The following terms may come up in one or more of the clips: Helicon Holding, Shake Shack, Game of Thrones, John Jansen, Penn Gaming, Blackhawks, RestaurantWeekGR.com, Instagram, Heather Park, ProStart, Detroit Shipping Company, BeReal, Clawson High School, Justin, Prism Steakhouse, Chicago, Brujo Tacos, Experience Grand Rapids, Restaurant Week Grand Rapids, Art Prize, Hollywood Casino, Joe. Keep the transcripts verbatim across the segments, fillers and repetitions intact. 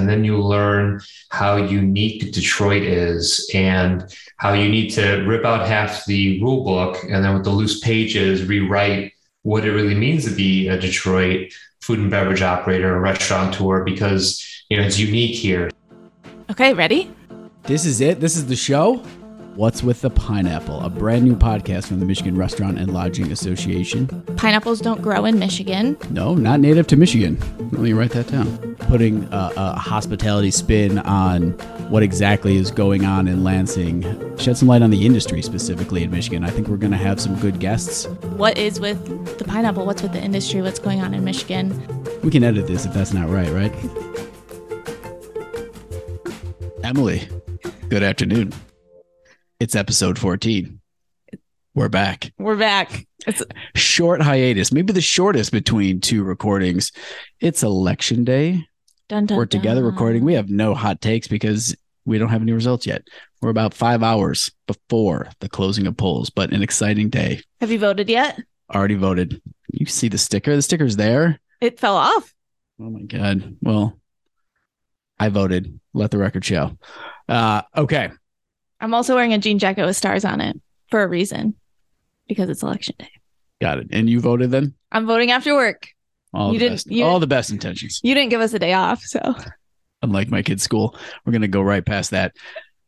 And then you learn how unique Detroit is and how you need to rip out half the rule book and then with the loose pages, rewrite what it really means to be a Detroit food and beverage operator, a restaurateur, because you know it's unique here. Okay, ready? This is it. This is the show. What's with the Pineapple, a brand new podcast from the Michigan Restaurant and Lodging Association. Pineapples don't grow in Michigan. No, not native to Michigan. Let me write that down. Putting a, a hospitality spin on what exactly is going on in Lansing. Shed some light on the industry specifically in Michigan. I think we're going to have some good guests. What is with the pineapple? What's with the industry? What's going on in Michigan? We can edit this if that's not right, right? Emily, good afternoon. It's episode fourteen. We're back. We're back. It's a short hiatus, maybe the shortest between two recordings. It's election day. Dun, dun, We're together dun. recording. We have no hot takes because we don't have any results yet. We're about five hours before the closing of polls, but an exciting day. Have you voted yet? Already voted. You see the sticker? The sticker's there. It fell off. Oh, my God. Well, I voted. Let the record show. Uh, okay. I'm also wearing a jean jacket with stars on it for a reason, because it's election day. Got it. And you voted then? I'm voting after work. All, you the, didn't, best, you all didn't, the best intentions. You didn't give us a day off, so. Unlike my kid's school, we're going to go right past that.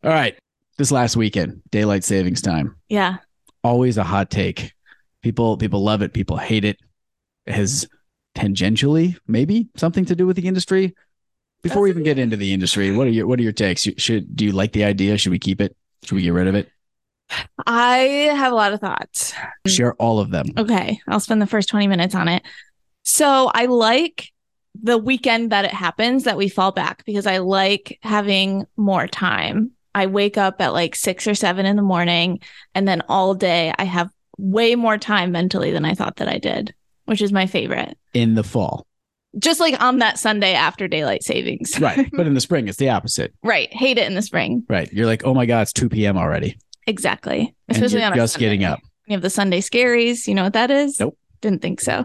All right. This last weekend, daylight savings time. Yeah. Always a hot take. People, people love it. People hate it. It has tangentially maybe something to do with the industry. Before we even get into the industry, what are your what are your takes? Should do you like the idea? Should we keep it? Should we get rid of it? I have a lot of thoughts. Share all of them. Okay. I'll spend the first twenty minutes on it. So I like the weekend that it happens that we fall back because I like having more time. I wake up at like six or seven in the morning and then all day I have way more time mentally than I thought that I did, which is my favorite. In the fall. Just like on that Sunday after daylight savings. Right. But in the spring, it's the opposite. Right. Hate it in the spring. Right. You're like, oh my God, it's two p.m. already. Exactly. Especially and you're on just a Sunday. Getting up. You have the Sunday scaries. You know what that is? Nope. Didn't think so.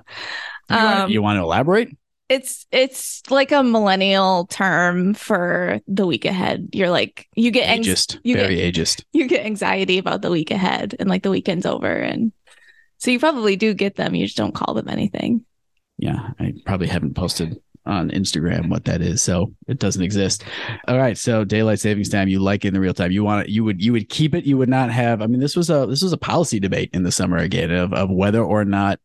You, um, want, you want to elaborate? It's it's like a millennial term for the week ahead. You're like, you get ang- ageist. You Very get, ageist. You get anxiety about the week ahead and like the weekend's over. And so you probably do get them. You just don't call them anything. Yeah, I probably haven't posted on Instagram what that is, so it doesn't exist. All right, so daylight savings time, you like it in the real time. You want it, you would you would keep it. You would not have. I mean, this was a this was a policy debate in the summer again of of whether or not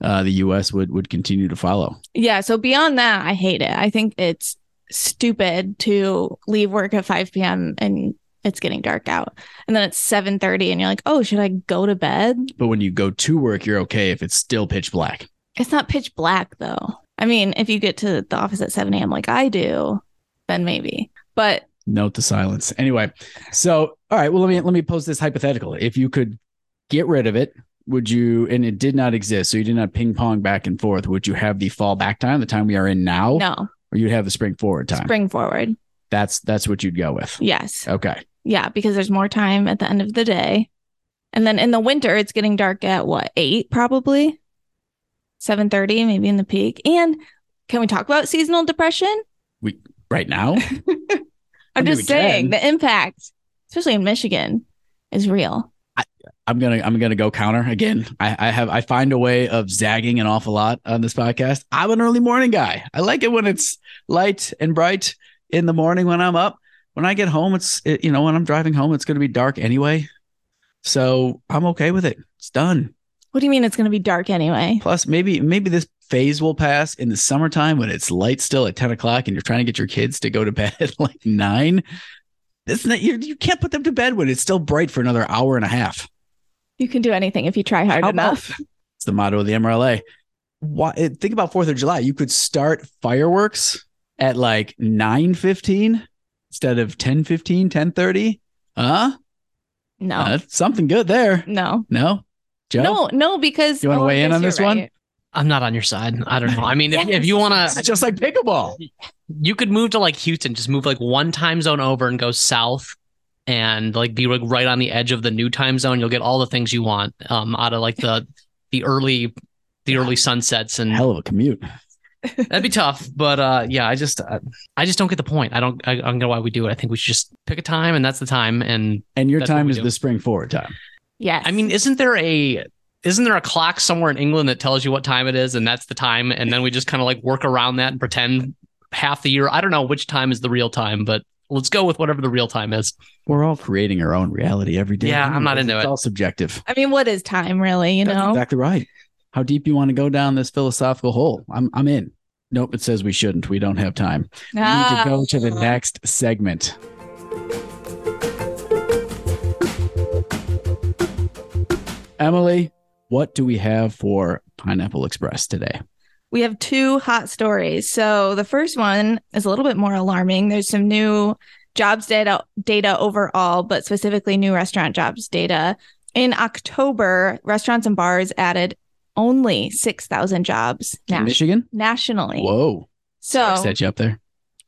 uh, the U S would would continue to follow. Yeah. So beyond that, I hate it. I think it's stupid to leave work at five p.m. and it's getting dark out, and then it's seven thirty, and you're like, oh, should I go to bed? But when you go to work, you're okay if it's still pitch black. It's not pitch black, though. I mean, if you get to the office at seven a.m. like I do, then maybe. But note the silence. Anyway, so all right. Well, let me let me pose this hypothetical. If you could get rid of it, would you? And it did not exist, so you did not ping pong back and forth. Would you have the fall back time, the time we are in now? No. Or you'd have the spring forward time. Spring forward. That's that's what you'd go with. Yes. Okay. Yeah, because there's more time at the end of the day, and then in the winter it's getting dark at what eight probably. seven thirty, maybe in the peak. And can we talk about seasonal depression? We right now? I'm I mean, just saying the impact, especially in Michigan, is real. I, I'm gonna I'm gonna go counter again. I, I have I find a way of zagging an awful lot on this podcast. I'm an early morning guy. I like it when it's light and bright in the morning when I'm up. When I get home, it's it, you know when I'm driving home, it's gonna be dark anyway. So I'm okay with it. It's done. What do you mean it's going to be dark anyway? Plus, maybe maybe this phase will pass in the summertime when it's light still at ten o'clock and you're trying to get your kids to go to bed at like nine. It's not, you, you can't put them to bed when it's still bright for another hour and a half. You can do anything if you try hard How enough. It's the motto of the M R L A. Why, think about fourth of July. You could start fireworks at like nine fifteen instead of ten fifteen, ten thirty. Huh? No. Uh, something good there. No. No. Joe? No, no, because you want to oh, weigh in on this right. one? I'm not on your side. I don't know. I mean, yes. if, if you want to, it's just like pickleball, you could move to like Houston, just move like one time zone over and go south, and like be like right on the edge of the new time zone. You'll get all the things you want um, out of like the the early the early sunsets and hell of a commute. That'd be tough. But uh, yeah, I just uh, I just don't get the point. I don't I, I don't know why we do it. I think we should just pick a time, and that's the time. And and your time is the spring forward time. Yes. I mean, isn't there a isn't there a clock somewhere in England that tells you what time it is? And that's the time. And then we just kind of like work around that and pretend half the year. I don't know which time is the real time, but let's go with whatever the real time is. We're all creating our own reality every day. Yeah, I'm not into it. It's all subjective. I mean, what is time really? You know, that's exactly right. How deep you want to go down this philosophical hole? I'm I'm in. Nope, it says we shouldn't. We don't have time. Ah. We need to go to the next segment. Emily, what do we have for Pineapple Express today? We have two hot stories. So the first one is a little bit more alarming. There's some new jobs data, data overall, but specifically new restaurant jobs data. In October, restaurants and bars added only six thousand jobs. Nas- in Michigan? Nationally. Whoa. So set you up there.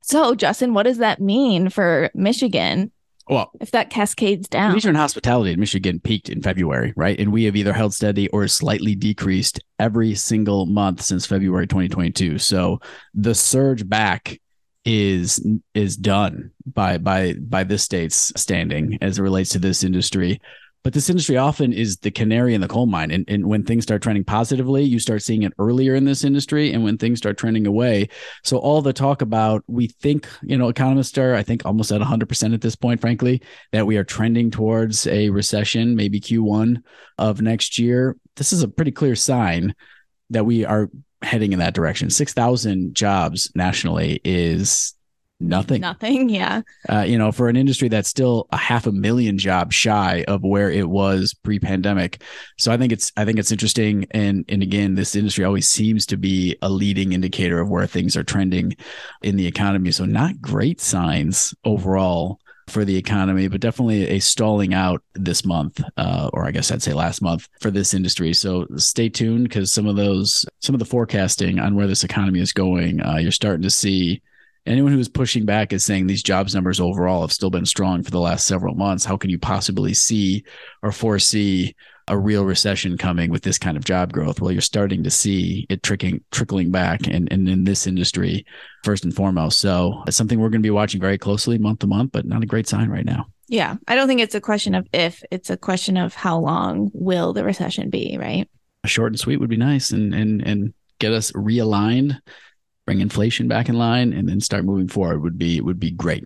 So, Justin, what does that mean for Michigan? Well, if that cascades down, Leisure and hospitality in Michigan peaked in February, right? And we have either held steady or slightly decreased every single month since February twenty twenty-two. So the surge back is is done by by by this state's standing as it relates to this industry. But this industry often is the canary in the coal mine. And, and when things start trending positively, you start seeing it earlier in this industry. And when things start trending away. So all the talk about, we think, you know, economists are, I think, almost at one hundred percent at this point, frankly, that we are trending towards a recession, maybe Q one of next year. This is a pretty clear sign that we are heading in that direction. six thousand jobs nationally is... Nothing. Nothing. Yeah. Uh, you know, for an industry that's still a half a million jobs shy of where it was pre-pandemic. So I think it's I think it's interesting. And and again, this industry always seems to be a leading indicator of where things are trending in the economy. So not great signs overall for the economy, but definitely a stalling out this month, uh, or I guess I'd say last month for this industry. So stay tuned, because some of those some of the forecasting on where this economy is going, uh, you're starting to see. Anyone who's pushing back is saying these jobs numbers overall have still been strong for the last several months. How can you possibly see or foresee a real recession coming with this kind of job growth? Well, you're starting to see it trickling, trickling back and, and in this industry, first and foremost. So it's something we're going to be watching very closely month to month, but not a great sign right now. Yeah. I don't think it's a question of if, it's a question of how long will the recession be, right? A short and sweet would be nice and and and get us realigned. Bring inflation back in line and then start moving forward would be would be great.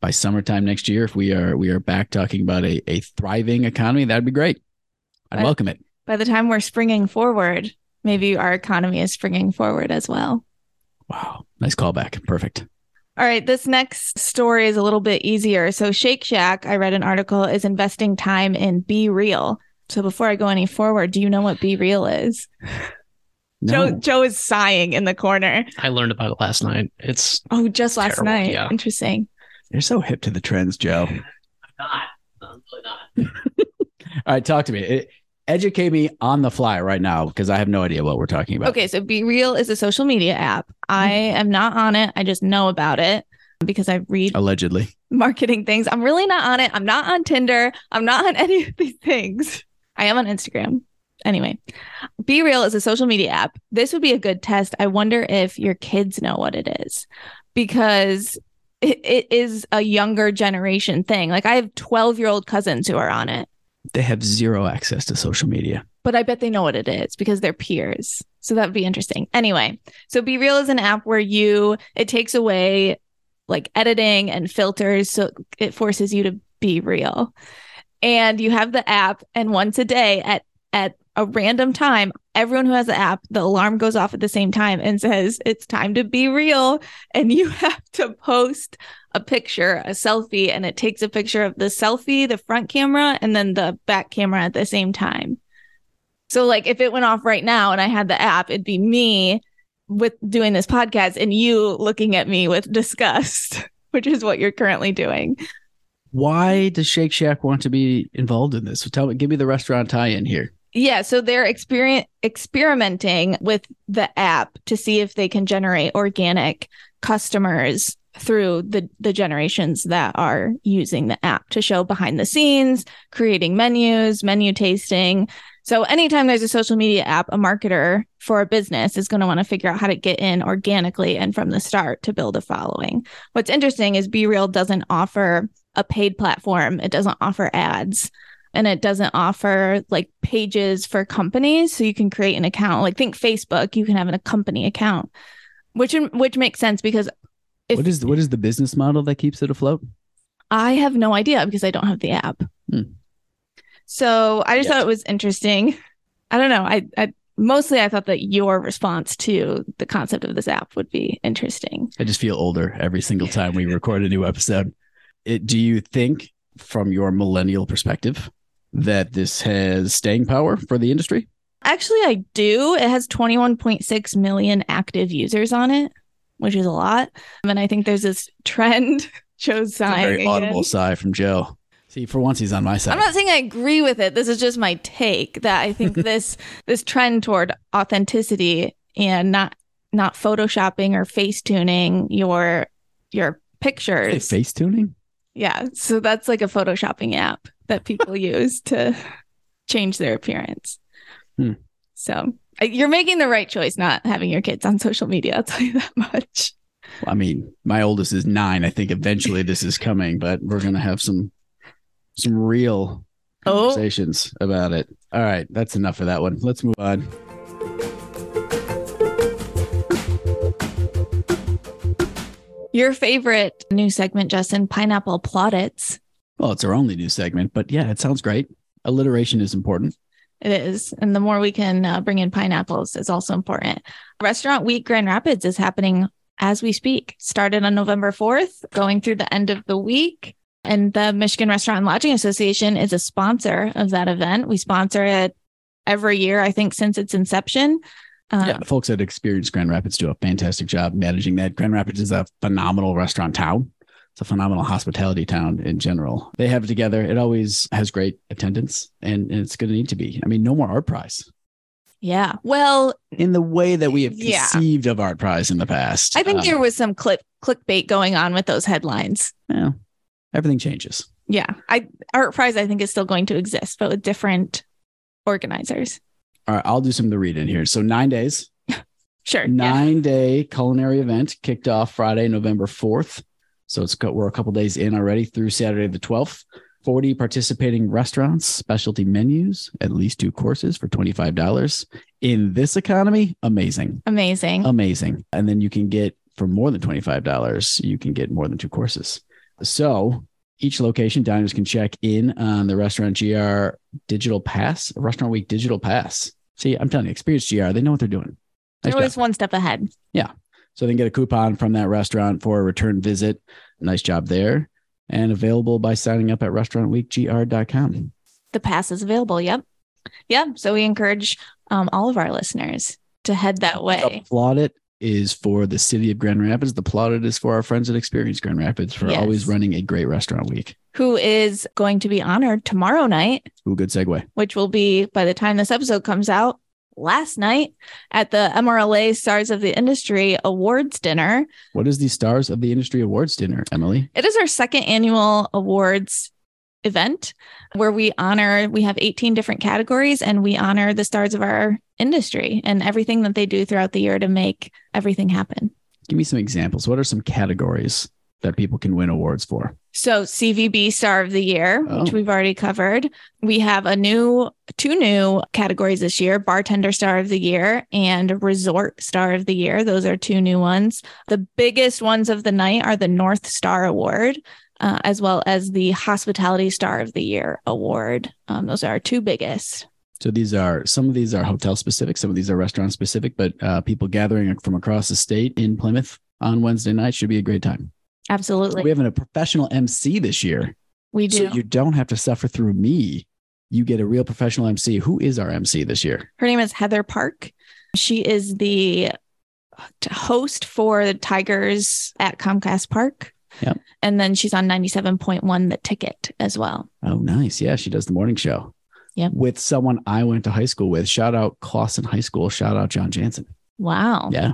By summertime next year, if we are we are back talking about a, a thriving economy, that'd be great. I'd but welcome it. By the time we're springing forward, maybe our economy is springing forward as well. Wow. Nice callback. Perfect. All right. This next story is a little bit easier. So Shake Shack, I read an article, is investing time in BeReal. So before I go any forward, do you know what BeReal is? No. Joe, Joe is sighing in the corner. I learned about it last night. It's oh, just last terrible. night. Yeah. Interesting. You're so hip to the trends, Joe. I'm not. I'm really not. All right, talk to me. It, educate me on the fly right now, because I have no idea what we're talking about. Okay, so BeReal is a social media app. I am not on it. I just know about it because I read allegedly marketing things. I'm really not on it. I'm not on Tinder. I'm not on any of these things. I am on Instagram. Anyway, BeReal is a social media app. This would be a good test. I wonder if your kids know what it is, because it, it is a younger generation thing. Like, I have twelve-year-old cousins who are on it. They have zero access to social media. But I bet they know what it is because they're peers. So that would be interesting. Anyway, so BeReal is an app where you, it takes away like editing and filters. So it forces you to be real. And you have the app, and once a day at at a random time, everyone who has the app, the alarm goes off at the same time and says, it's time to be real. And you have to post a picture, a selfie, and it takes a picture of the selfie, the front camera, and then the back camera at the same time. So like, if it went off right now and I had the app, it'd be me with doing this podcast and you looking at me with disgust, which is what you're currently doing. Why does Shake Shack want to be involved in this? So tell me, give me the restaurant tie-in here. Yeah, so they're exper- experimenting with the app to see if they can generate organic customers through the, the generations that are using the app, to show behind the scenes, creating menus, menu tasting, So anytime there's a social media app, a marketer for a business is going to want to figure out how to get in organically and from the start to build a following. What's interesting is BeReal doesn't offer a paid platform. It doesn't offer ads, and it doesn't offer like pages for companies. So you can create an account, like think Facebook, you can have a company account, which, which makes sense because if, what is what is the business model that keeps it afloat? I have no idea because I don't have the app. Hmm. So I just yes. thought it was interesting. I don't know. I, I mostly I thought that your response to the concept of this app would be interesting. I just feel older every single time we record a new episode. It, do you think from your millennial perspective that this has staying power for the industry? Actually, I do. It has twenty-one point six million active users on it, which is a lot. And I think there's this trend. Joe's sighing. Very audible again. Sigh from Joe. See, for once, he's on my side. I'm not saying I agree with it. This is just my take that I think this this trend toward authenticity and not not photoshopping or face tuning your your pictures. Say face tuning? Yeah. So that's like a photoshopping app that people use to change their appearance. Hmm. So you're making the right choice not having your kids on social media. I'll tell you that much. Well, I mean, my oldest is nine. I think eventually this is coming, but we're going to have some. Some real conversations oh. about it. All right. That's enough for that one. Let's move on. Your favorite new segment, Justin, Pineapple Plaudits. Well, it's our only new segment, but yeah, it sounds great. Alliteration is important. It is. And the more we can uh, bring in pineapples is also important. Restaurant Week Grand Rapids is happening as we speak. Started on November fourth, going through the end of the week. And the Michigan Restaurant and Lodging Association is a sponsor of that event. We sponsor it every year, I think, since its inception. Uh, yeah, the folks at Experience Grand Rapids do a fantastic job managing that. Grand Rapids is a phenomenal restaurant town. It's a phenomenal hospitality town in general. They have it together. It always has great attendance, and, and it's going to need to be. I mean, no more Art Prize. Yeah. Well, in the way that we have yeah. conceived of Art Prize in the past. I think uh, there was some clip, clickbait going on with those headlines. Yeah. Everything changes. Yeah. I Art Prize, I think, is still going to exist, but with different organizers. All right. I'll do some of the read in here. So nine days. sure. Nine yeah. day culinary event kicked off Friday, November fourth. So it's got, we're a couple days in already through Saturday the twelfth. forty participating restaurants, specialty menus, at least two courses for twenty-five dollars. In this economy, amazing. Amazing. Amazing. And then you can get, for more than twenty-five dollars, you can get more than two courses. So each location, diners can check in on the Restaurant G R Digital Pass, Restaurant Week Digital Pass. See, I'm telling you, Experience G R, they know what they're doing. Nice they're always job. One step ahead. Yeah. So they can get a coupon from that restaurant for a return visit. Nice job there. And available by signing up at Restaurant Week G R dot com. The pass is available. Yep. Yeah. So we encourage um, all of our listeners to head that way. Applaud it. Is for the city of Grand Rapids. The plaudit is for our friends at Experience Grand Rapids for yes. always running a great restaurant week. Who is going to be honored tomorrow night. Ooh, good segue. Which will be, by the time this episode comes out, last night at the M R L A Stars of the Industry Awards Dinner. What is the Stars of the Industry Awards Dinner, Emily? It is our second annual awards event where we honor, we have eighteen different categories, and we honor the stars of our industry and everything that they do throughout the year to make everything happen. Give me some examples. What are some categories that people can win awards for? So C V B Star of the Year, oh. which we've already covered. We have a new, two new categories this year, Bartender Star of the Year and Resort Star of the Year. Those are two new ones. The biggest ones of the night are the North Star Award, Uh, as well as the Hospitality Star of the Year Award. Um, those are our two biggest. So these are, some of these are hotel specific, some of these are restaurant specific, but uh, people gathering from across the state in Plymouth on Wednesday night should be a great time. Absolutely. We have a professional M C this year. We do. So you don't have to suffer through me. You get a real professional M C. Who is our M C this year? Her name is Heather Park. She is the host for the Tigers at Comcast Park. Yep. And then she's on ninety-seven point one The Ticket as well. Oh, nice. Yeah, she does the morning show. Yep. With someone I went to high school with. Shout out Clawson High School. Shout out John Jansen. Wow. Yeah,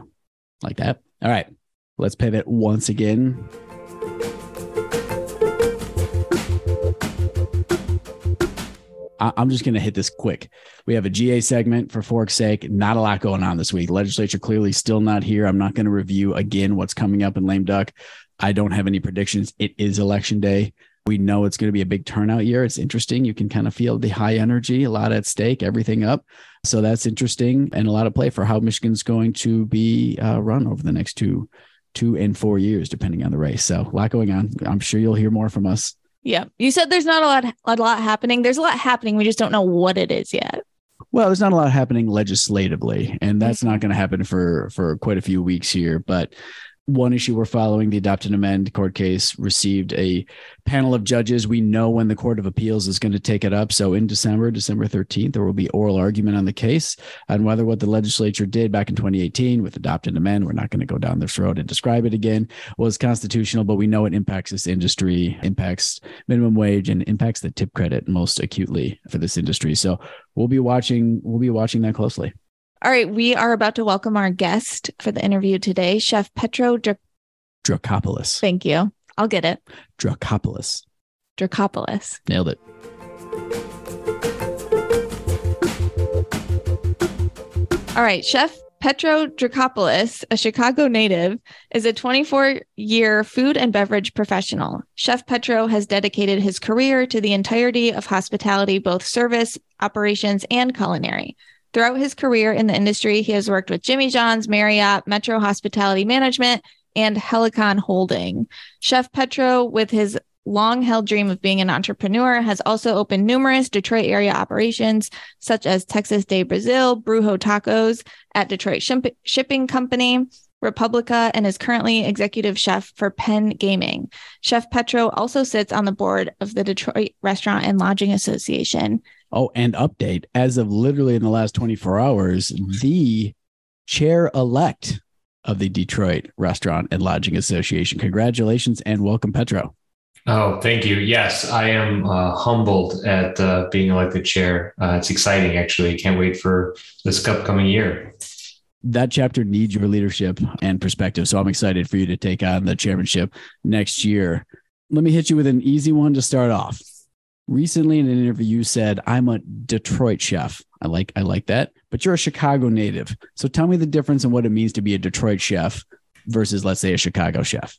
like that. All right, let's pivot once again. I, I'm just going to hit this quick. We have a G A segment for fork's sake. Not a lot going on this week. Legislature clearly still not here. I'm not going to review again what's coming up in Lame Duck. I don't have any predictions. It is election day. We know it's going to be a big turnout year. It's interesting. You can kind of feel the high energy, a lot at stake, everything up. So that's interesting and a lot of play for how Michigan's going to be uh, run over the next two, two and four years, depending on the race. So a lot going on. I'm sure you'll hear more from us. Yeah. You said there's not a lot, a lot happening. There's a lot happening. We just don't know what it is yet. Well, there's not a lot happening legislatively, and that's not going to happen for, for quite a few weeks here, but one issue we're following, the adopt and amend court case, received a panel of judges. We know when the Court of Appeals is going to take it up. So in December, December thirteenth, there will be oral argument on the case on whether what the legislature did back in twenty eighteen with adopt and amend, we're not going to go down this road and describe it again, was constitutional, but we know it impacts this industry, impacts minimum wage, and impacts the tip credit most acutely for this industry. So we'll be watching, we'll be watching that closely. All right, we are about to welcome our guest for the interview today, Chef Petro Dr- Drakopoulos. Thank you. I'll get it. Drakopoulos. Drakopoulos. Nailed it. All right, Chef Petro Drakopoulos, a Chicago native, is a twenty-four-year food and beverage professional. Chef Petro has dedicated his career to the entirety of hospitality, both service, operations, and culinary. Throughout his career in the industry, he has worked with Jimmy John's, Marriott, Metro Hospitality Management, and Helicon Holding. Chef Petro, with his long-held dream of being an entrepreneur, has also opened numerous Detroit area operations, such as Texas Day Brazil, Brujo Tacos at Detroit Ship- Shipping Company, Republica, and is currently executive chef for Penn Gaming. Chef Petro also sits on the board of the Detroit Restaurant and Lodging Association. Oh, and update, as of literally in the last twenty-four hours, the chair-elect of the Detroit Restaurant and Lodging Association. Congratulations and welcome, Petro. Oh, thank you. Yes, I am uh, humbled at uh, being elected chair. Uh, it's exciting, actually. Can't wait for this upcoming year. That chapter needs your leadership and perspective, so I'm excited for you to take on the chairmanship next year. Let me hit you with an easy one to start off. Recently, in an interview, you said, I'm a Detroit chef. I like I like that, but you're a Chicago native. So tell me the difference in what it means to be a Detroit chef versus, let's say, a Chicago chef.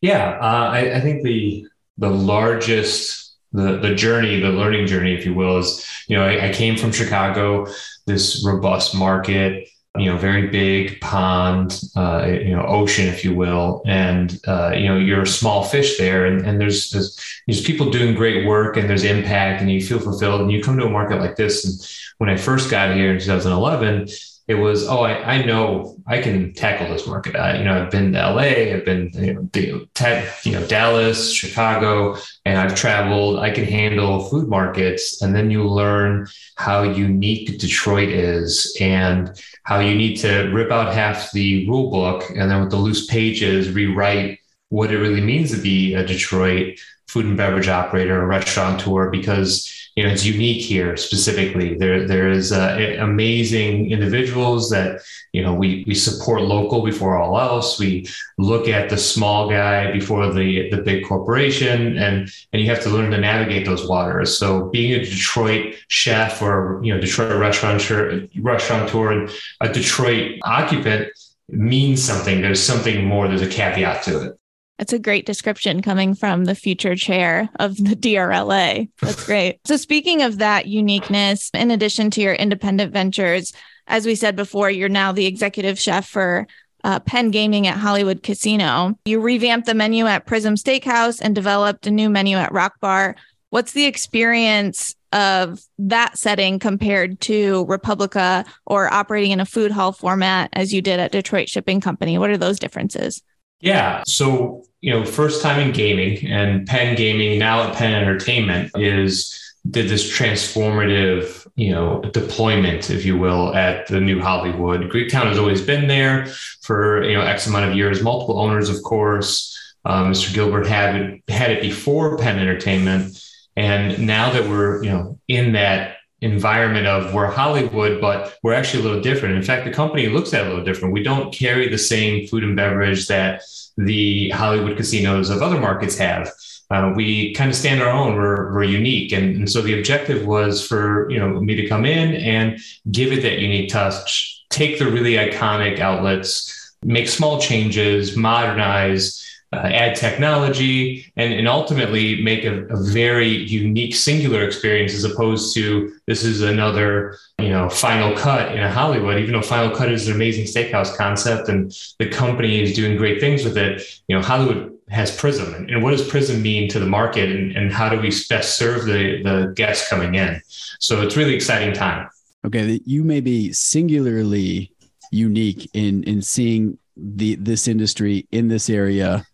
Yeah, uh, I, I think the the largest, the, the journey, the learning journey, if you will, is, you know, I, I came from Chicago, this robust market, you know, very big pond, uh, you know, ocean, if you will. And, uh, you know, you're a small fish there and, and there's, there's, there's people doing great work and there's impact and you feel fulfilled and you come to a market like this. And when I first got here in two thousand eleven, it was, oh, I, I know I can tackle this market. I, you know, I've been to L A, I've been, you know, to, you know, Dallas, Chicago, and I've traveled. I can handle food markets. And then you learn how unique Detroit is and how you need to rip out half the rule book and then with the loose pages, rewrite what it really means to be a Detroit food and beverage operator, a restaurateur, because you know, it's unique here specifically. There, there is uh, amazing individuals that, you know, we, we support local before all else. We look at the small guy before the, the big corporation and, and you have to learn to navigate those waters. So being a Detroit chef or, you know, Detroit restaurateur, restaurateur and a Detroit occupant means something. There's something more. There's a caveat to it. That's a great description coming from the future chair of the D R L A. That's great. So speaking of that uniqueness, in addition to your independent ventures, as we said before, you're now the executive chef for uh, Penn Gaming at Hollywood Casino. You revamped the menu at Prism Steakhouse and developed a new menu at Rock Bar. What's the experience of that setting compared to Republica or operating in a food hall format as you did at Detroit Shipping Company? What are those differences? Yeah. So, you know, first time in gaming and Penn Gaming, now at Penn Entertainment, is did this transformative, you know, deployment, if you will, at the new Hollywood. Greektown has always been there for, you know, X amount of years, multiple owners, of course. Um, Mister Gilbert had it, had it before Penn Entertainment. And now that we're, you know, in that environment of we're Hollywood, but we're actually a little different. In fact, the company looks at it a little different. We don't carry the same food and beverage that the Hollywood casinos of other markets have. Uh, we kind of stand our own. We're, we're unique. And, and so the objective was for, you know, me to come in and give it that unique touch, take the really iconic outlets, make small changes, modernize, uh, add technology, and, and ultimately make a, a very unique, singular experience, as opposed to this is another, you know, Final Cut in a Hollywood, even though Final Cut is an amazing steakhouse concept and the company is doing great things with it. You know, Hollywood has Prism, and what does Prism mean to the market, and, and how do we best serve the, the guests coming in? So it's really exciting time. Okay. You may be singularly unique in, in seeing the, this industry in this area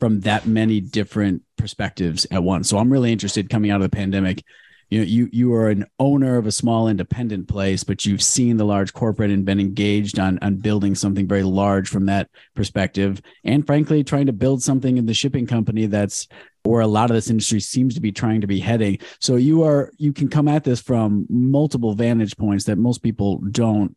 from that many different perspectives at once. So I'm really interested, coming out of the pandemic, you know, you, you are an owner of a small independent place, but you've seen the large corporate and been engaged on, on building something very large from that perspective. And frankly, trying to build something in the shipping company that's where a lot of this industry seems to be trying to be heading. So you are, you can come at this from multiple vantage points that most people don't.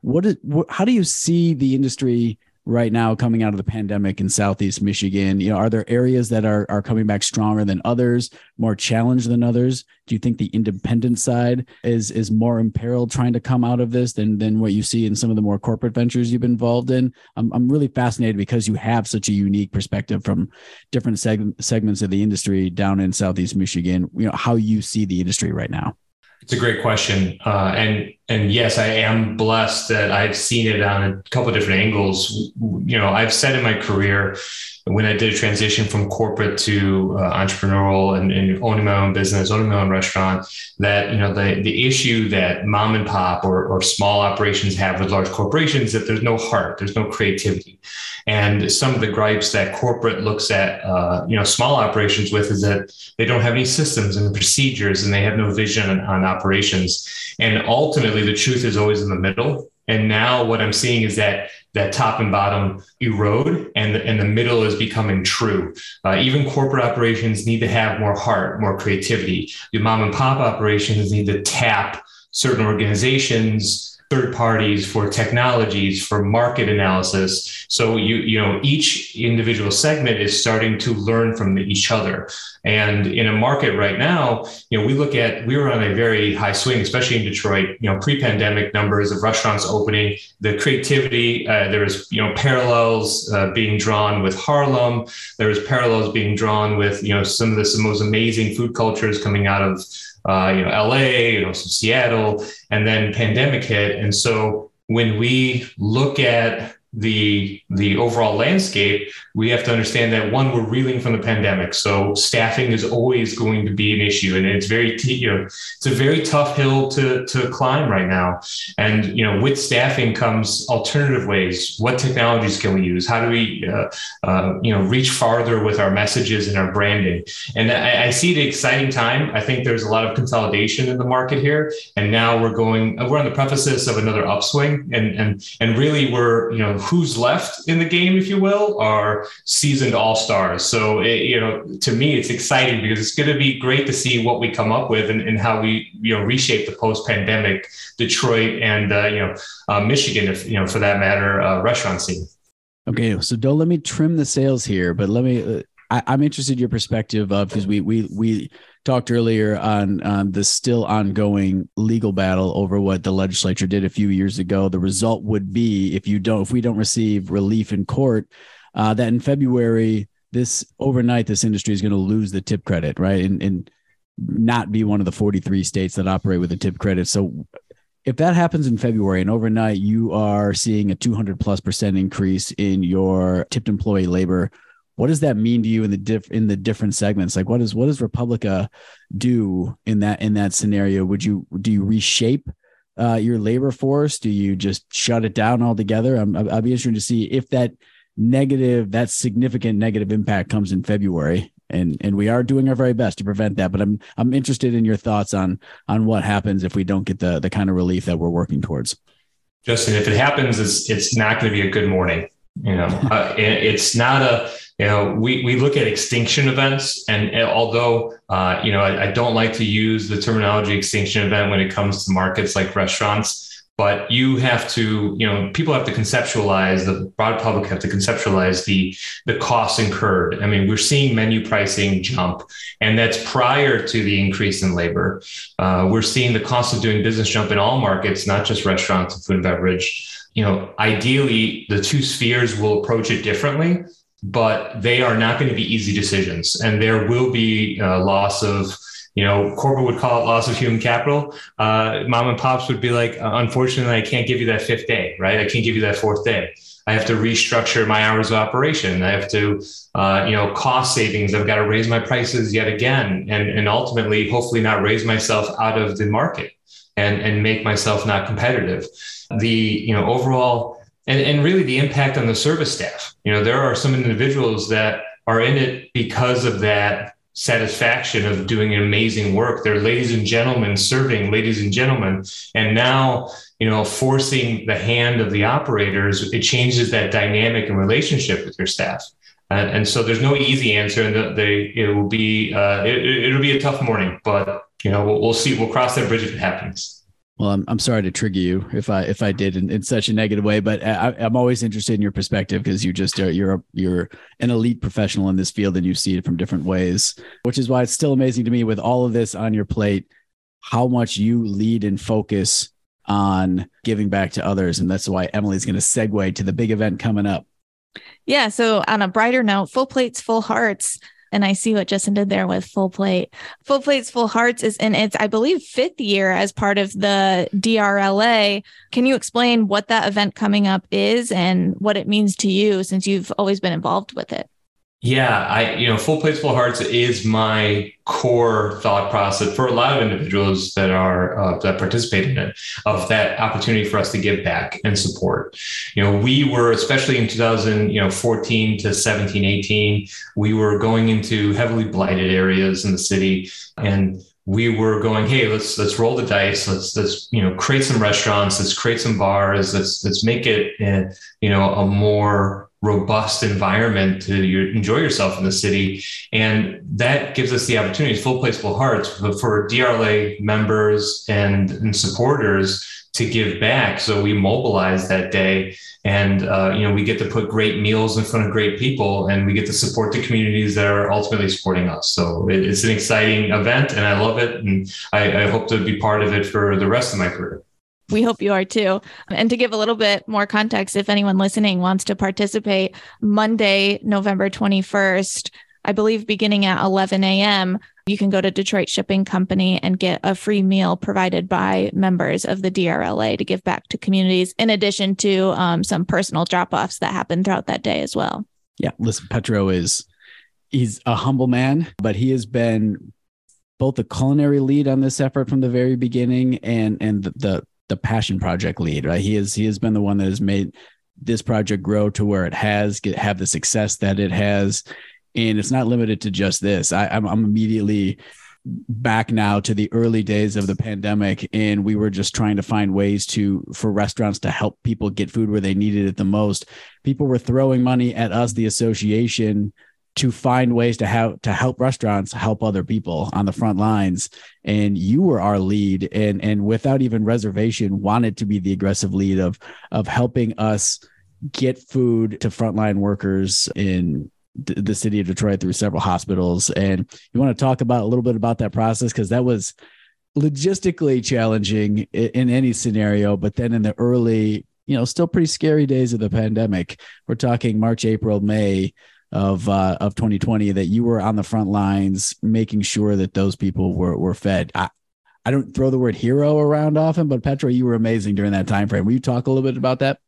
What is, what, how do you see the industry right now coming out of the pandemic in Southeast Michigan? You know, are there areas that are, are coming back stronger than others, more challenged than others? Do you think the independent side is, is more imperiled trying to come out of this than, than what you see in some of the more corporate ventures you've been involved in? I'm, I'm really fascinated because you have such a unique perspective from different seg- segments of the industry down in Southeast Michigan, you know, how you see the industry right now. It's a great question. Uh, and, and yes, I am blessed that I've seen it on a couple of different angles. You know, I've said in my career, when I did a transition from corporate to uh, entrepreneurial and, and owning my own business, owning my own restaurant, that, you know, the, the issue that mom and pop or, or small operations have with large corporations, that there's no heart, there's no creativity. And some of the gripes that corporate looks at, uh, you know, small operations with is that they don't have any systems and procedures, and they have no vision on, on operations. And ultimately, the truth is always in the middle. And now what I'm seeing is that that top and bottom erode, and the, and the middle is becoming true. Uh, even corporate operations need to have more heart, more creativity. Your mom and pop operations need to tap certain organizations, third parties, for technologies, for market analysis. So you you know each individual segment is starting to learn from each other. And in a market right now, you know, we look at, we were on a very high swing, especially in Detroit. You know, pre-pandemic numbers of restaurants opening, the creativity. Uh, there was you know parallels uh, being drawn with Harlem. There was parallels being drawn with you know some of the some most amazing food cultures coming out of Uh, you know, L A, you know, some Seattle, and then pandemic hit. And so when we look at the the overall landscape, we have to understand that, one, we're reeling from the pandemic. So staffing is always going to be an issue. And it's very, t- you know, it's a very tough hill to, to climb right now. And, you know, with staffing comes alternative ways. What technologies can we use? How do we, uh, uh, you know, reach farther with our messages and our branding? And I, I see the exciting time. I think there's a lot of consolidation in the market here. And now we're going, we're on the precipice of another upswing. And, and, and really we're, you know, who's left in the game, if you will, are seasoned all-stars. So, it, you know, to me, it's exciting because it's going to be great to see what we come up with and, and how we, you know, reshape the post-pandemic Detroit and, uh, you know, uh, Michigan, if, you know, for that matter, uh, restaurant scene. Okay. So don't let me trim the sails here, but let me, uh, I, I'm interested in your perspective of, because we, we, we, talked earlier on, on the still ongoing legal battle over what the legislature did a few years ago. The result would be, if you don't, if we don't receive relief in court, uh, that in February, this overnight, this industry is going to lose the tip credit, right? And, and not be one of the forty-three states that operate with a tip credit. So if that happens in February and overnight, you are seeing a two hundred plus percent increase in your tipped employee labor. What does that mean to you in the diff in the different segments? Like, what is, what does Republica do in that, in that scenario? Would you, do you reshape uh, your labor force? Do you just shut it down altogether? I'm, I'd be interested to see if that negative, that significant negative impact comes in February, and, and we are doing our very best to prevent that. But I'm, I'm interested in your thoughts on, on what happens if we don't get the, the kind of relief that we're working towards. Justin, if it happens, it's, it's not going to be a good morning. You know, uh, it's not a, You know, we, we look at extinction events, and, and although, uh, you know, I, I don't like to use the terminology extinction event when it comes to markets like restaurants, but you have to, you know, people have to conceptualize, the broad public have to conceptualize the, the costs incurred. I mean, we're seeing menu pricing jump, and that's prior to the increase in labor. Uh, we're seeing the cost of doing business jump in all markets, not just restaurants and food and beverage. You know, ideally, the two spheres will approach it differently, but they are not going to be easy decisions. And there will be a loss of, you know, corporate would call it loss of human capital. Uh, mom and pops would be like, unfortunately, I can't give you that fifth day, right? I can't give you that fourth day. I have to restructure my hours of operation. I have to, uh, you know, cost savings. I've got to raise my prices yet again, and, and ultimately, hopefully not raise myself out of the market and, and make myself not competitive. The, you know, overall, And, and really the impact on the service staff. You know, there are some individuals that are in it because of that satisfaction of doing amazing work. They're ladies and gentlemen serving ladies and gentlemen. And now, you know, forcing the hand of the operators, it changes that dynamic and relationship with your staff. And, and so there's no easy answer, and they, it will be, uh, it, it'll be a tough morning, but, you know, we'll, we'll see. We'll cross that bridge if it happens. Well, I'm I'm sorry to trigger you if I if I did in, in such a negative way, but I, I'm always interested in your perspective, because you just are, you're a, you're an elite professional in this field, and you see it from different ways, which is why it's still amazing to me, with all of this on your plate, how much you lead and focus on giving back to others. And that's why Emily's going to segue to the big event coming up. Yeah. So on a brighter note, Full Plates, Full Hearts. And I see what Justin did there with Full Plate. Full Plates, Full Hearts is in its, I believe, fifth year as part of the D R L A. Can you explain what that event coming up is and what it means to you, since you've always been involved with it? Yeah, I, you know, Full Plates, Full Hearts is my core thought process for a lot of individuals that are, uh, that participate in it, of that opportunity for us to give back and support. You know, we were, especially in two thousand fourteen to seventeen, eighteen, we were going into heavily blighted areas in the city, and we were going, hey, let's, let's roll the dice. Let's, let's, you know, create some restaurants. Let's create some bars. Let's, let's make it, uh, you know, a more robust environment to your, enjoy yourself in the city. And that gives us the opportunities, Full Plates, Full Hearts, for D R L A members and, and supporters to give back. So we mobilize that day, and, uh, you know, we get to put great meals in front of great people, and we get to support the communities that are ultimately supporting us. So it, it's an exciting event, and I love it. And I, I hope to be part of it for the rest of my career. We hope you are too. And to give a little bit more context, if anyone listening wants to participate, Monday, November twenty-first, I believe beginning at eleven a.m., you can go to Detroit Shipping Company and get a free meal provided by members of the D R L A to give back to communities, in addition to um, some personal drop-offs that happen throughout that day as well. Yeah. Listen, Petro is, he's a humble man, but he has been both the culinary lead on this effort from the very beginning, and, and the, the the passion project lead, right? He is, he has been the one that has made this project grow to where it has, get, have the success that it has. And it's not limited to just this. I, I'm, I'm immediately back now to the early days of the pandemic. And we were just trying to find ways to, for restaurants to help people get food where they needed it the most. People were throwing money at us, the association, to find ways to how to help restaurants help other people on the front lines. And you were our lead, and, and without even reservation, wanted to be the aggressive lead of, of helping us get food to frontline workers in d- the city of Detroit through several hospitals. And you want to talk about a little bit about that process, because that was logistically challenging in, in any scenario, but then in the early, you know, still pretty scary days of the pandemic, we're talking March, April, May, of uh, of twenty twenty, that you were on the front lines, making sure that those people were were fed. I, I don't throw the word hero around often, but Petro, you were amazing during that time frame. Will you talk a little bit about that?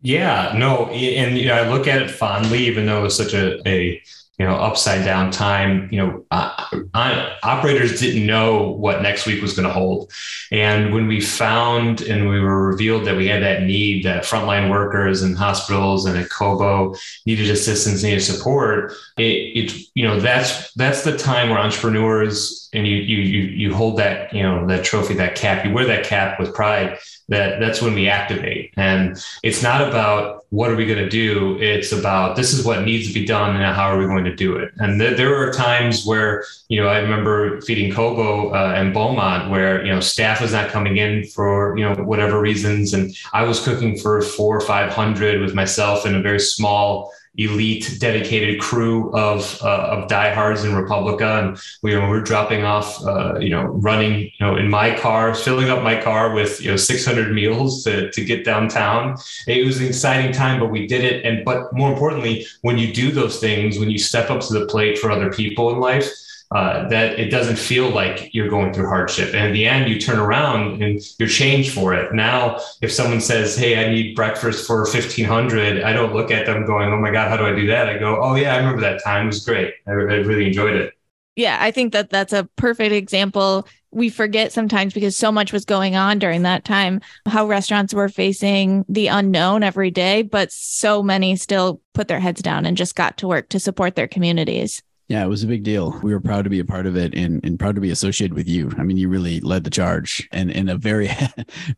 Yeah, no, and you know, I look at it fondly, even though it was such a, a you know upside down time. You know, uh, I, operators didn't know what next week was going to hold, and when we found and we were revealed that we had that need, that frontline workers and hospitals and at Cobo needed assistance, needed support. It, it you know that's that's the time where entrepreneurs, and you you you you hold that you know that trophy, that cap, you wear that cap with pride. that that's when we activate. And it's not about what are we going to do? It's about this is what needs to be done and how are we going to do it? And th- there are times where, you know, I remember feeding Cobo uh, and Beaumont where, you know, staff was not coming in for, you know, whatever reasons. And I was cooking for four or five hundred with myself and a very small elite dedicated crew of uh, of diehards in Republica, and we were, we were dropping off, uh, you know, running, you know, in my car, filling up my car with, you know, six hundred meals to to get downtown. It was an exciting time, but we did it. And but more importantly, when you do those things, when you step up to the plate for other people in life, uh, that it doesn't feel like you're going through hardship. And at the end, you turn around and you're changed for it. Now, if someone says, hey, I need breakfast for fifteen hundred, I don't look at them going, oh my God, how do I do that? I go, oh yeah, I remember that time. It was great. I, I really enjoyed it. Yeah, I think that that's a perfect example. We forget sometimes because so much was going on during that time, how restaurants were facing the unknown every day, but so many still put their heads down and just got to work to support their communities. Yeah, it was a big deal. We were proud to be a part of it and, and proud to be associated with you. I mean, you really led the charge and in a very,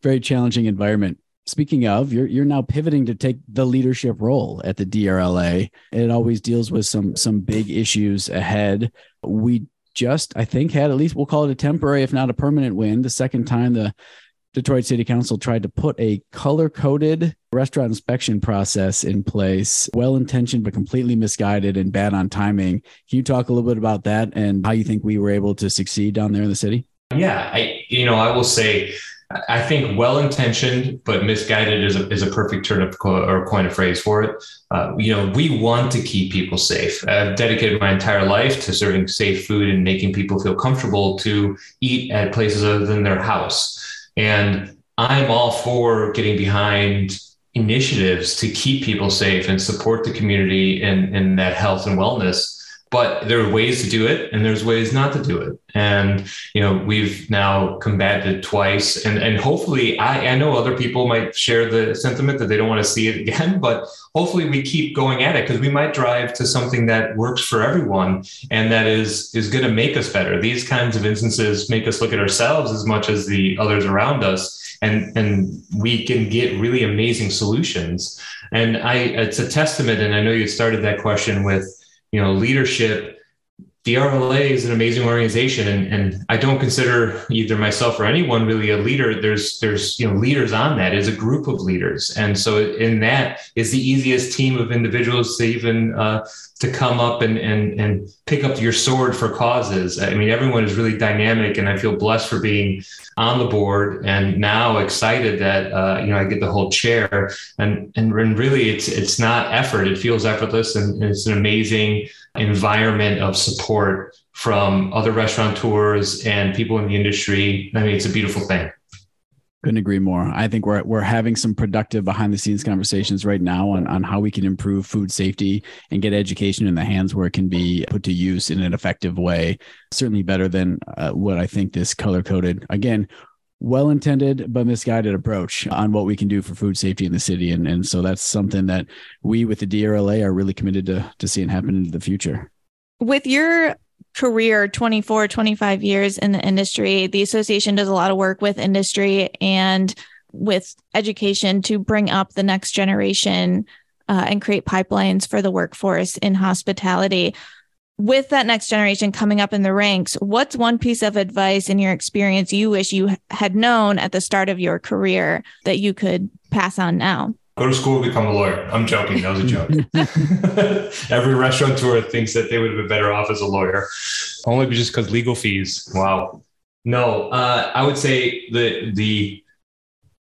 very challenging environment. Speaking of, you're you're now pivoting to take the leadership role at the D R L A. It always deals with some some big issues ahead. We just, I think, had at least, we'll call it a temporary, if not a permanent win. The second time the Detroit City Council tried to put a color-coded restaurant inspection process in place, well-intentioned, but completely misguided and bad on timing. Can you talk a little bit about that and how you think we were able to succeed down there in the city? Yeah, I, you know, I will say, I think well-intentioned, but misguided is a, is a perfect turn of co- or coin of phrase for it. Uh, you know, we want to keep people safe. I've dedicated my entire life to serving safe food and making people feel comfortable to eat at places other than their house. And I'm all for getting behind initiatives to keep people safe and support the community and, and that health and wellness. But there are ways to do it and there's ways not to do it. And, you know, we've now combated twice. And, and hopefully, I, I know other people might share the sentiment that they don't want to see it again, but hopefully we keep going at it because we might drive to something that works for everyone and that is, is going to make us better. These kinds of instances make us look at ourselves as much as the others around us. And, and we can get really amazing solutions. And I, it's a testament. And I know you started that question with, you know, leadership. D R L A is an amazing organization, and, and I don't consider either myself or anyone really a leader. There's, there's, you know, leaders on that is a group of leaders. And so in that is the easiest team of individuals to even, uh, to come up and, and, and pick up your sword for causes. I mean, everyone is really dynamic, and I feel blessed for being on the board and now excited that, uh, you know, I get the whole chair, and, and really it's, it's not effort. It feels effortless, and it's an amazing environment of support from other restaurateurs and people in the industry. I mean, it's a beautiful thing. Couldn't agree more. I think we're we're having some productive behind the scenes conversations right now on, on how we can improve food safety and get education in the hands where it can be put to use in an effective way. Certainly better than uh, what I think this color coded, again, well-intended but misguided approach on what we can do for food safety in the city. And, and so that's something that we with the D R L A are really committed to, to seeing happen into the future. With your career, twenty-four, twenty-five years in the industry, the association does a lot of work with industry and with education to bring up the next generation uh, and create pipelines for the workforce in hospitality. With that next generation coming up in the ranks, what's one piece of advice in your experience you wish you had known at the start of your career that you could pass on now? Go to school, become a lawyer. I'm joking. That was a joke. Every restaurateur thinks that they would have been better off as a lawyer. Only just because legal fees. Wow. No, uh, I would say the, the,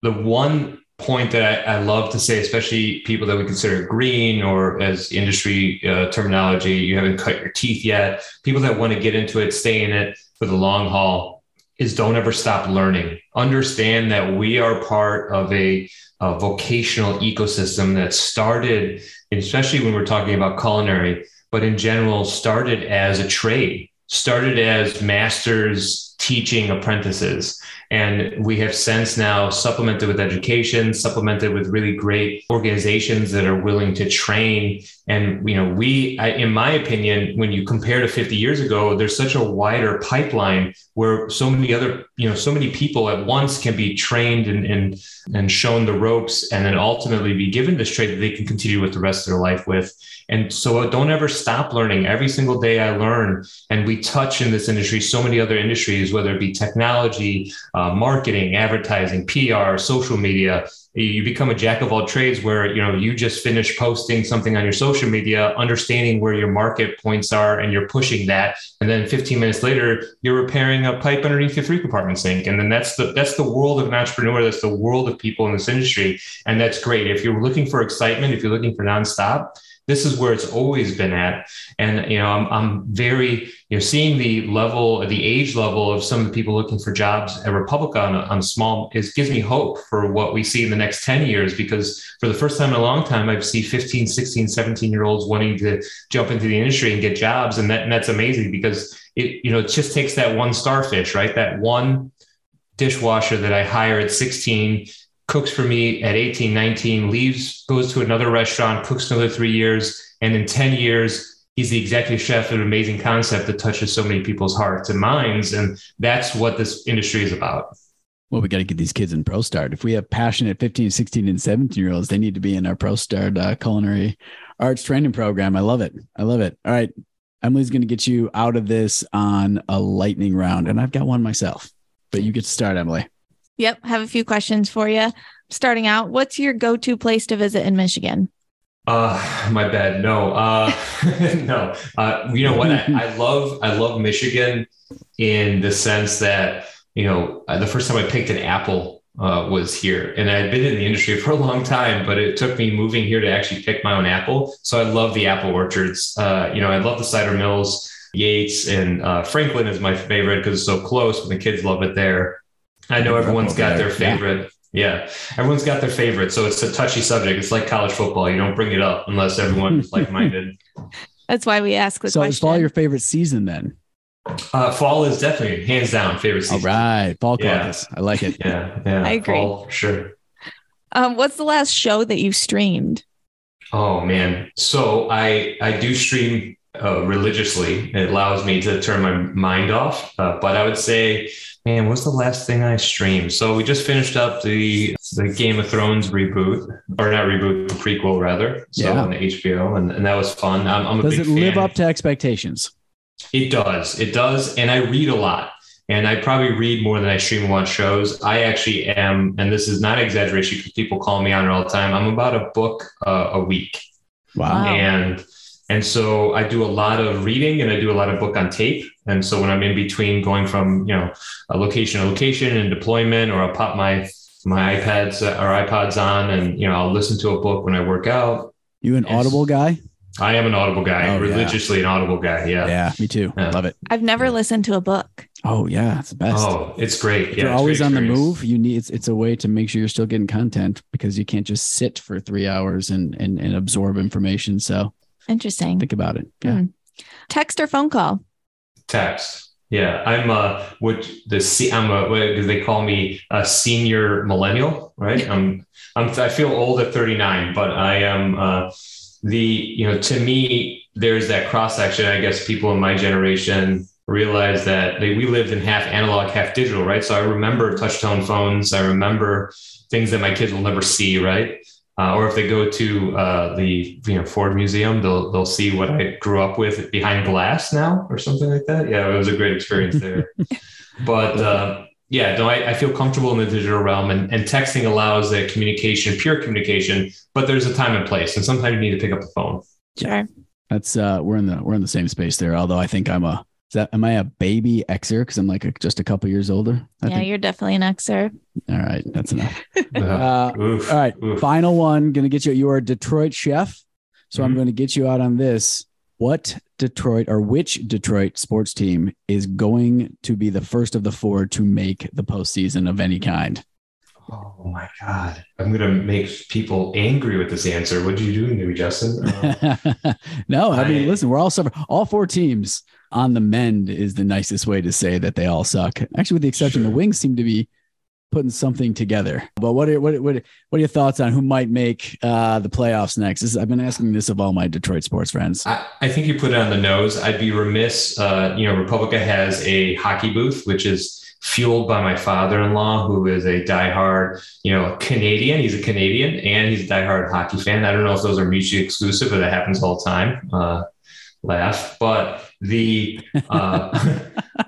the one point that I, I love to say, especially people that we consider green, or as industry uh, terminology, you haven't cut your teeth yet. People that want to get into it, stay in it for the long haul, is don't ever stop learning. Understand that we are part of a, a vocational ecosystem that started, especially when we're talking about culinary, but in general started as a trade, started as masters teaching apprentices. And we have since now supplemented with education, supplemented with really great organizations that are willing to train. And, you know, we, I, in my opinion, when you compare to fifty years ago, there's such a wider pipeline where so many other, you know, so many people at once can be trained and, and, and shown the ropes, and then ultimately be given this trade that they can continue with the rest of their life with. And so don't ever stop learning. Every single day I learn, and we touch in this industry so many other industries, whether it be technology, uh, marketing, advertising, P R, social media. You become a jack of all trades where, you know, you just finished posting something on your social media, understanding where your market points are, and you're pushing that. And then fifteen minutes later, you're repairing a pipe underneath your three compartment sink. And then that's the, that's the world of an entrepreneur. That's the world of people in this industry. And that's great. If you're looking for excitement, if you're looking for nonstop, this is where it's always been at. And, you know, I'm, I'm very, you know, seeing the level, the age level of some of the people looking for jobs at Republica on, on small, is gives me hope for what we see in the next ten years, because for the first time in a long time, I've seen fifteen, sixteen, seventeen year olds wanting to jump into the industry and get jobs. And that, and that's amazing, because it, you know, it just takes that one starfish, right? That one dishwasher that I hire at sixteen, cooks for me at eighteen, nineteen, leaves, goes to another restaurant, cooks another three years. And in ten years, he's the executive chef of an amazing concept that touches so many people's hearts and minds. And that's what this industry is about. Well, we got to get these kids in ProStart. If we have passionate fifteen, sixteen, and seventeen year olds, they need to be in our ProStart uh, culinary arts training program. I love it. I love it. All right. Emily's going to get you out of this on a lightning round. And I've got one myself, but you get to start, Emily. Yep. I have a few questions for you. Starting out, what's your go-to place to visit in Michigan? Uh, my bad. No, uh, no. Uh, you know what? I, I love, I love Michigan in the sense that, you know, the first time I picked an apple uh, was here, and I'd been in the industry for a long time, but it took me moving here to actually pick my own apple. So I love the apple orchards. Uh, you know, I love the cider mills, Yates, and uh, Franklin is my favorite because it's so close, and the kids love it there. I know everyone's got their favorite. Yeah. yeah. Everyone's got their favorite. So it's a touchy subject. It's like college football. You don't bring it up unless everyone's like-minded. That's why we ask the so question. So it's fall your favorite season then? Uh, fall is definitely hands down favorite season. All right. Fall caucus. Yeah. I like it. Yeah. yeah. I agree. Fall, sure. Um, what's the last show that you streamed? Oh man. So I, I do stream uh, religiously. It allows me to turn my mind off. Uh, but I would say, man, what's the last thing I streamed? So we just finished up the the Game of Thrones reboot, or not reboot, the prequel rather. So yeah. on the H B O, and, and that was fun. I'm, I'm a does big fan. Does it live up to expectations? It does. It does. And I read a lot. And I probably read more than I stream and watch shows. I actually am, and this is not exaggeration because people call me on it all the time, I'm about a book uh, a week. Wow. And And so I do a lot of reading, and I do a lot of book on tape. And so when I'm in between going from, you know, a location to location and deployment, or I'll pop my, my iPads or iPods on, and, you know, I'll listen to a book when I work out. You an it's, Audible guy? I am an Audible guy, oh, religiously yeah. an Audible guy. Yeah. Yeah. Me too. Yeah. Love it. I've never yeah. listened to a book. Oh yeah. It's the best. Oh, it's great. If yeah, you're it's always on the move. You need, it's, it's a way to make sure you're still getting content, because you can't just sit for three hours and, and, and absorb information. So interesting. Think about it. Yeah. Mm. Text or phone call? Text. Yeah. I'm uh what the C I'm a what do they call me a senior millennial, right? I'm I'm I feel old at thirty-nine, but I am uh the you know, to me, there's that cross section. I guess people in my generation realize that they, we lived in half analog, half digital, right? So I remember touchtone phones, I remember things that my kids will never see, right? Uh, or if they go to uh, the you know Ford Museum, they'll they'll see what I grew up with behind glass now, or something like that. Yeah, it was a great experience there. But uh, yeah, no, I, I feel comfortable in the digital realm, and, and texting allows that communication, pure communication. But there's a time and place, and sometimes you need to pick up the phone. Sure, that's uh, we're in the we're in the same space there. Although I think I'm a is that, am I a baby Xer because I'm like a, just a couple years older. I yeah, think. You're definitely an Xer. All right. That's enough. Uh, oof, all right. Oof. Final one. Going to get you. You are a Detroit chef. So mm-hmm. I'm going to get you out on this. What Detroit or which Detroit sports team is going to be the first of the four to make the postseason of any kind? Oh my God. I'm going to make people angry with this answer. What are you doing to me, Justin? Uh, no, I mean, I, listen, we're all suffering. All four teams on the mend is the nicest way to say that they all suck. Actually, with the exception, sure. the Wings seem to be putting something together. But what are, what, what, what are your thoughts on who might make uh, the playoffs next? This is, I've been asking this of all my Detroit sports friends. I, I think you put it on the nose. I'd be remiss. Uh, you know, Republica has a hockey booth, which is fueled by my father-in-law, who is a diehard, you know, Canadian. He's a Canadian and he's a diehard hockey fan. I don't know if those are mutually exclusive, but that happens all the time. Uh, laugh. But the, uh,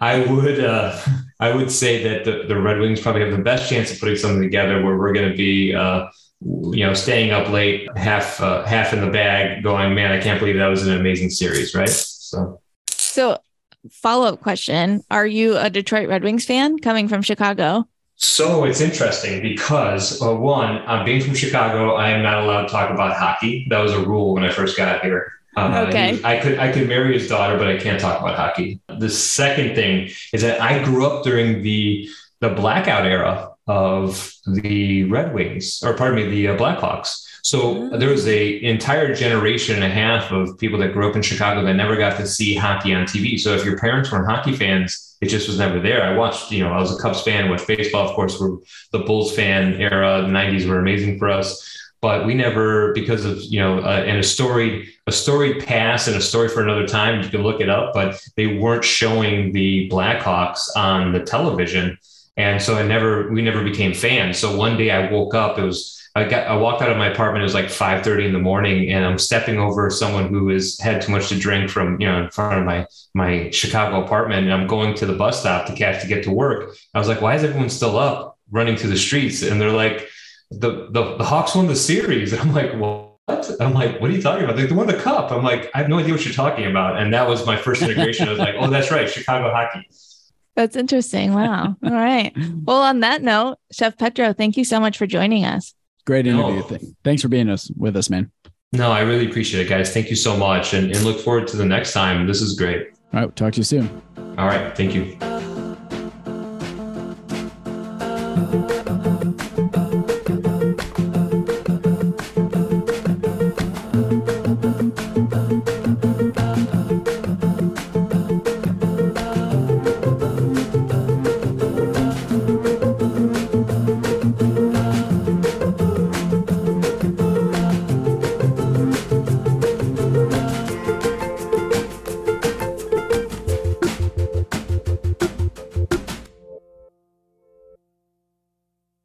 I would, uh, I would say that the, the Red Wings probably have the best chance of putting something together where we're going to be, uh, you know, staying up late, half, uh, half in the bag going, man, I can't believe that was an amazing series. Right. So, so follow-up question. Are you a Detroit Red Wings fan coming from Chicago? So it's interesting because uh, one, I'm being from Chicago. I am not allowed to talk about hockey. That was a rule when I first got here. Uh, okay. I could I could marry his daughter, but I can't talk about hockey. The second thing is that I grew up during the the blackout era of the Red Wings, or pardon me, the uh, Blackhawks. So there was a entire generation and a half of people that grew up in Chicago that never got to see hockey on T V. So if your parents weren't hockey fans, it just was never there. I watched, you know, I was a Cubs fan, watched baseball, of course, we're the Bulls fan era. The nineties were amazing for us. But we never, because of, you know, uh, and a storied, a storied past and a story for another time, you can look it up, but they weren't showing the Blackhawks on the television. And so I never, we never became fans. So one day I woke up, it was, I got, I walked out of my apartment, it was like five thirty in the morning, and I'm stepping over someone who has had too much to drink from, you know, in front of my, my Chicago apartment. And I'm going to the bus stop to catch to get to work. I was like, why is everyone still up running through the streets? And they're like, The, the the Hawks won the series. I'm like, what? I'm like, what are you talking about? Like, they won the cup. I'm like, I have no idea what you're talking about. And that was my first integration. I was like, oh, that's right, Chicago hockey. That's interesting. Wow. All right. Well, on that note, Chef Petro, thank you so much for joining us. Great interview. No. Thanks for being us with us, man. No, I really appreciate it, guys. Thank you so much, and, and look forward to the next time. This is great. All right. Talk to you soon. All right. Thank you.